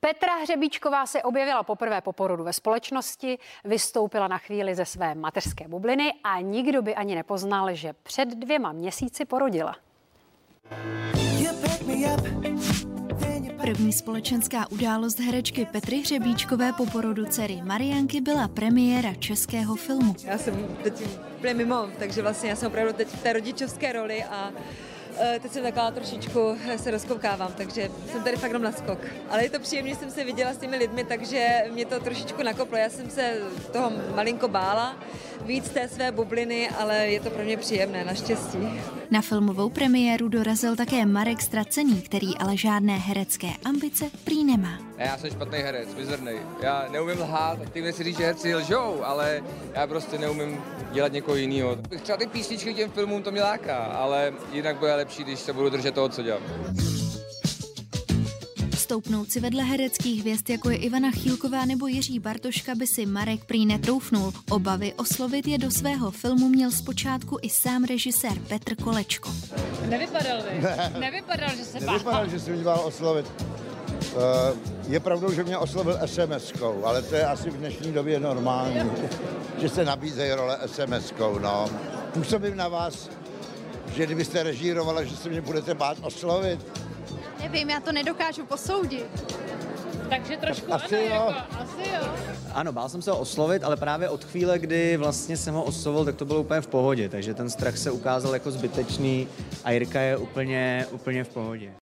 Petra Hřebíčková se objevila poprvé po porodu ve společnosti, vystoupila na chvíli ze své mateřské bubliny a nikdo by ani nepoznal, že před 2 měsíci porodila. První společenská událost herečky Petry Hřebíčkové po porodu dcery Marianky byla premiéra českého filmu. Já jsem teď úplně mimo, takže vlastně já jsem opravdu teď v té rodičovské roli a teď jsem taková trošičku se rozkoukávám, takže jsem tady fakt na skok. Ale je to příjemné, jsem se viděla s těmi lidmi, takže mě to trošičku nakoplo. Já jsem se toho malinko bála, víc té své bubliny, ale je to pro mě příjemné, naštěstí. Na filmovou premiéru dorazil také Marek Ztracený, který ale žádné herecké ambice prý nemá. Já jsem špatný herec, mizernej. Já neumím lhát, tak ty mi si říct, že herci lžou, ale já prostě neumím dělat někoho jiného. Třeba ty písničky těm filmům, to mě láká, ale jinak bude lepší, když se budu držet toho, co dělám. Stoupnout si vedle hereckých hvězd, jako je Ivana Chýlková nebo Jiří Bartoška, by si Marek prý netroufnul. Obavy oslovit je do svého filmu měl zpočátku i sám režisér Petr Kolečko. Nevypadal by. Ne. Nevypadal, že se bál. Nevypadal, že se mě bál oslovit. Je pravdou, že mě oslovil SMS-kou, ale to je asi v dnešní době normální, že se nabízejí role SMS-kou, no. Působím na vás, že kdybyste režírovala, že se mě budete bát oslovit. Nevím, já to nedokážu posoudit. Takže trošku asi ano, jo. Jako, asi jo. Ano, bál jsem se ho oslovit, ale právě od chvíle, kdy vlastně jsem ho oslovil, tak to bylo úplně v pohodě, takže ten strach se ukázal jako zbytečný a Jirka je úplně v pohodě.